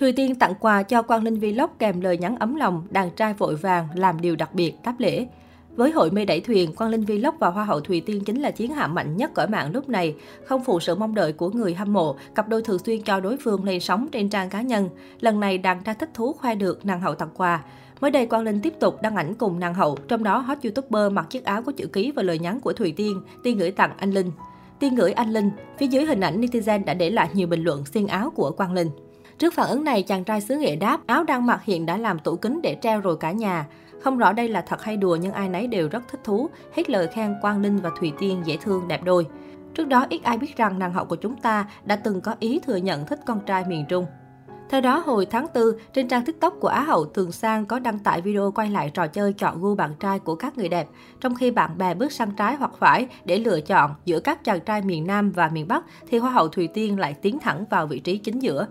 Thủy Tiên tặng quà cho Quang Linh Vlog kèm lời nhắn ấm lòng, đàn trai vội vàng làm điều đặc biệt đáp lễ. Với hội mê đẩy thuyền, Quang Linh Vlog và Hoa hậu Thủy Tiên chính là chiến hạm mạnh nhất cõi mạng lúc này. Không phụ sự mong đợi của người hâm mộ, cặp đôi thường xuyên cho đối phương lên sóng trên trang cá nhân. Lần này đàn trai thích thú khoe được nàng hậu tặng quà. Mới đây, Quang Linh tiếp tục đăng ảnh cùng nàng hậu, trong đó hot YouTuber mặc chiếc áo có chữ ký và lời nhắn của Thủy Tiên, Tiên gửi tặng anh Linh. Tiên gửi anh Linh, phía dưới hình ảnh netizen đã để lại nhiều bình luận xiên áo của Quang Linh. Trước phản ứng này, chàng trai xứ Nghệ đáp, áo đang mặc hiện đã làm tủ kính để treo rồi cả nhà. Không rõ đây là thật hay đùa nhưng ai nấy đều rất thích thú, hết lời khen Quang Linh và Thủy Tiên dễ thương đẹp đôi. Trước đó, ít ai biết rằng nàng hậu của chúng ta đã từng có ý thừa nhận thích con trai miền Trung. Theo đó, hồi tháng 4, trên trang TikTok của Á hậu Tường Sang có đăng tải video quay lại trò chơi chọn gu bạn trai của các người đẹp, trong khi bạn bè bước sang trái hoặc phải để lựa chọn giữa các chàng trai miền Nam và miền Bắc thì Hoa hậu Thủy Tiên lại tiến thẳng vào vị trí chính giữa.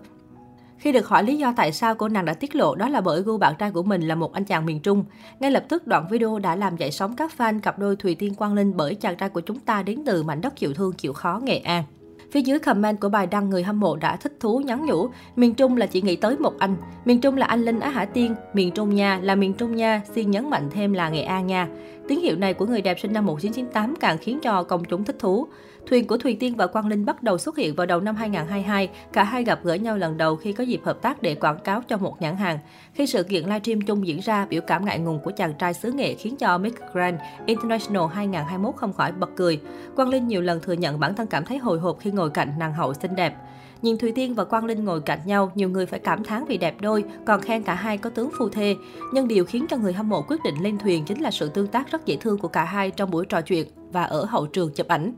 Khi được hỏi lý do tại sao, cô nàng đã tiết lộ đó là bởi gu bạn trai của mình là một anh chàng miền Trung. Ngay lập tức, đoạn video đã làm dậy sóng các fan cặp đôi Thủy Tiên Quang Linh bởi chàng trai của chúng ta đến từ mảnh đất chịu thương chịu khó Nghệ An. Phía dưới comment của bài đăng, người hâm mộ đã thích thú nhắn nhủ, miền Trung là chỉ nghĩ tới một anh, miền Trung là anh Linh á hả Tiên, miền Trung nha, là miền Trung nha, xin nhấn mạnh thêm là Nghệ An nha. Tiếng hiệu này của người đẹp sinh năm 1998 càng khiến cho công chúng thích thú. Thuyền của Thủy Tiên và Quang Linh bắt đầu xuất hiện vào đầu năm 2022, cả hai gặp gỡ nhau lần đầu khi có dịp hợp tác để quảng cáo cho một nhãn hàng. Khi sự kiện livestream chung diễn ra, biểu cảm ngại ngùng của chàng trai xứ Nghệ khiến cho Miss Grand International 2021 không khỏi bật cười. Quang Linh nhiều lần thừa nhận bản thân cảm thấy hồi hộp khi ngồi cạnh nàng hậu xinh đẹp. Nhìn Thủy Tiên và Quang Linh ngồi cạnh nhau, nhiều người phải cảm thán vì đẹp đôi, còn khen cả hai có tướng phu thê. Nhưng điều khiến cho người hâm mộ quyết định lên thuyền chính là sự tương tác rất dễ thương của cả hai trong buổi trò chuyện và ở hậu trường chụp ảnh.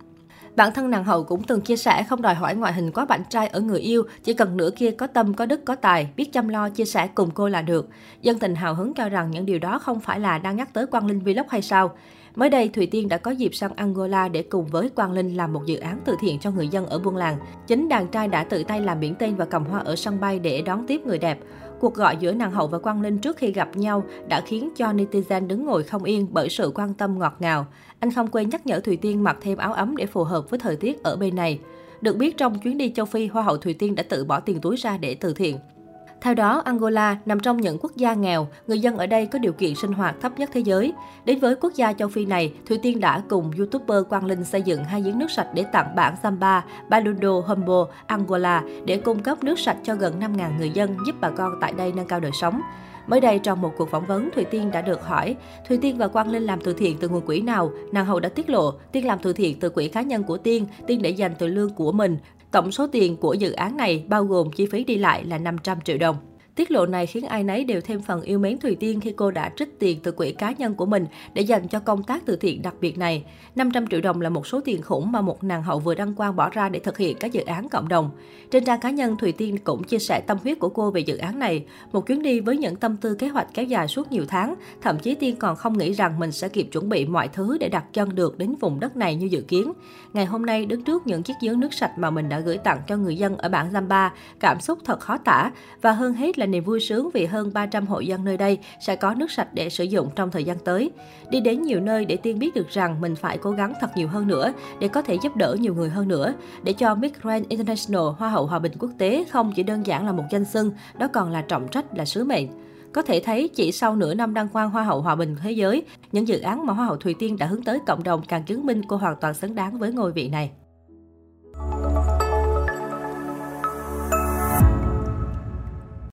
Bản thân nàng hậu cũng từng chia sẻ không đòi hỏi ngoại hình quá bạn trai ở người yêu, chỉ cần nửa kia có tâm, có đức, có tài, biết chăm lo, chia sẻ cùng cô là được. Dân tình hào hứng cho rằng những điều đó không phải là đang nhắc tới Quang Linh Vlog hay sao. Mới đây, Thủy Tiên đã có dịp sang Angola để cùng với Quang Linh làm một dự án từ thiện cho người dân ở buôn làng. Chính đàn trai đã tự tay làm biển tên và cầm hoa ở sân bay để đón tiếp người đẹp. Cuộc gọi giữa nàng hậu và Quang Linh trước khi gặp nhau đã khiến cho netizen đứng ngồi không yên bởi sự quan tâm ngọt ngào. Anh không quên nhắc nhở Thủy Tiên mặc thêm áo ấm để phù hợp với thời tiết ở bên này. Được biết, trong chuyến đi châu Phi, Hoa hậu Thủy Tiên đã tự bỏ tiền túi ra để từ thiện. Theo đó, Angola nằm trong những quốc gia nghèo, người dân ở đây có điều kiện sinh hoạt thấp nhất thế giới. Đến với quốc gia châu Phi này, Thủy Tiên đã cùng YouTuber Quang Linh xây dựng hai giếng nước sạch để tặng bản Samba, Balundo Humbo, Angola để cung cấp nước sạch cho gần 5.000 người dân, giúp bà con tại đây nâng cao đời sống. Mới đây, trong một cuộc phỏng vấn, Thủy Tiên đã được hỏi, Thủy Tiên và Quang Linh làm từ thiện từ nguồn quỹ nào? Nàng hậu đã tiết lộ, Tiên làm từ thiện từ quỹ cá nhân của Tiên, Tiên để dành từ lương của mình. Tổng số tiền của dự án này bao gồm chi phí đi lại là 500 triệu đồng. Tiết lộ này khiến ai nấy đều thêm phần yêu mến Thủy Tiên khi cô đã trích tiền từ quỹ cá nhân của mình để dành cho công tác từ thiện đặc biệt này. 500 triệu đồng là một số tiền khủng mà một nàng hậu vừa đăng quang bỏ ra để thực hiện các dự án cộng đồng. Trên trang cá nhân, Thủy Tiên cũng chia sẻ tâm huyết của cô về dự án này. Một chuyến đi với những tâm tư kế hoạch kéo dài suốt nhiều tháng, thậm chí Tiên còn không nghĩ rằng mình sẽ kịp chuẩn bị mọi thứ để đặt chân được đến vùng đất này như dự kiến. Ngày hôm nay, đứng trước những chiếc giếng nước sạch mà mình đã gửi tặng cho người dân ở bản Zamba, cảm xúc thật khó tả và hơn hết là niềm vui sướng vì hơn 300 hộ dân nơi đây sẽ có nước sạch để sử dụng trong thời gian tới. Đi đến nhiều nơi để Tiên biết được rằng mình phải cố gắng thật nhiều hơn nữa để có thể giúp đỡ nhiều người hơn nữa. Để cho Miss Grand International, Hoa hậu Hòa bình quốc tế không chỉ đơn giản là một danh xưng, đó còn là trọng trách, là sứ mệnh. Có thể thấy, chỉ sau nửa năm đăng quang Hoa hậu Hòa bình thế giới, những dự án mà Hoa hậu Thủy Tiên đã hướng tới cộng đồng càng chứng minh cô hoàn toàn xứng đáng với ngôi vị này.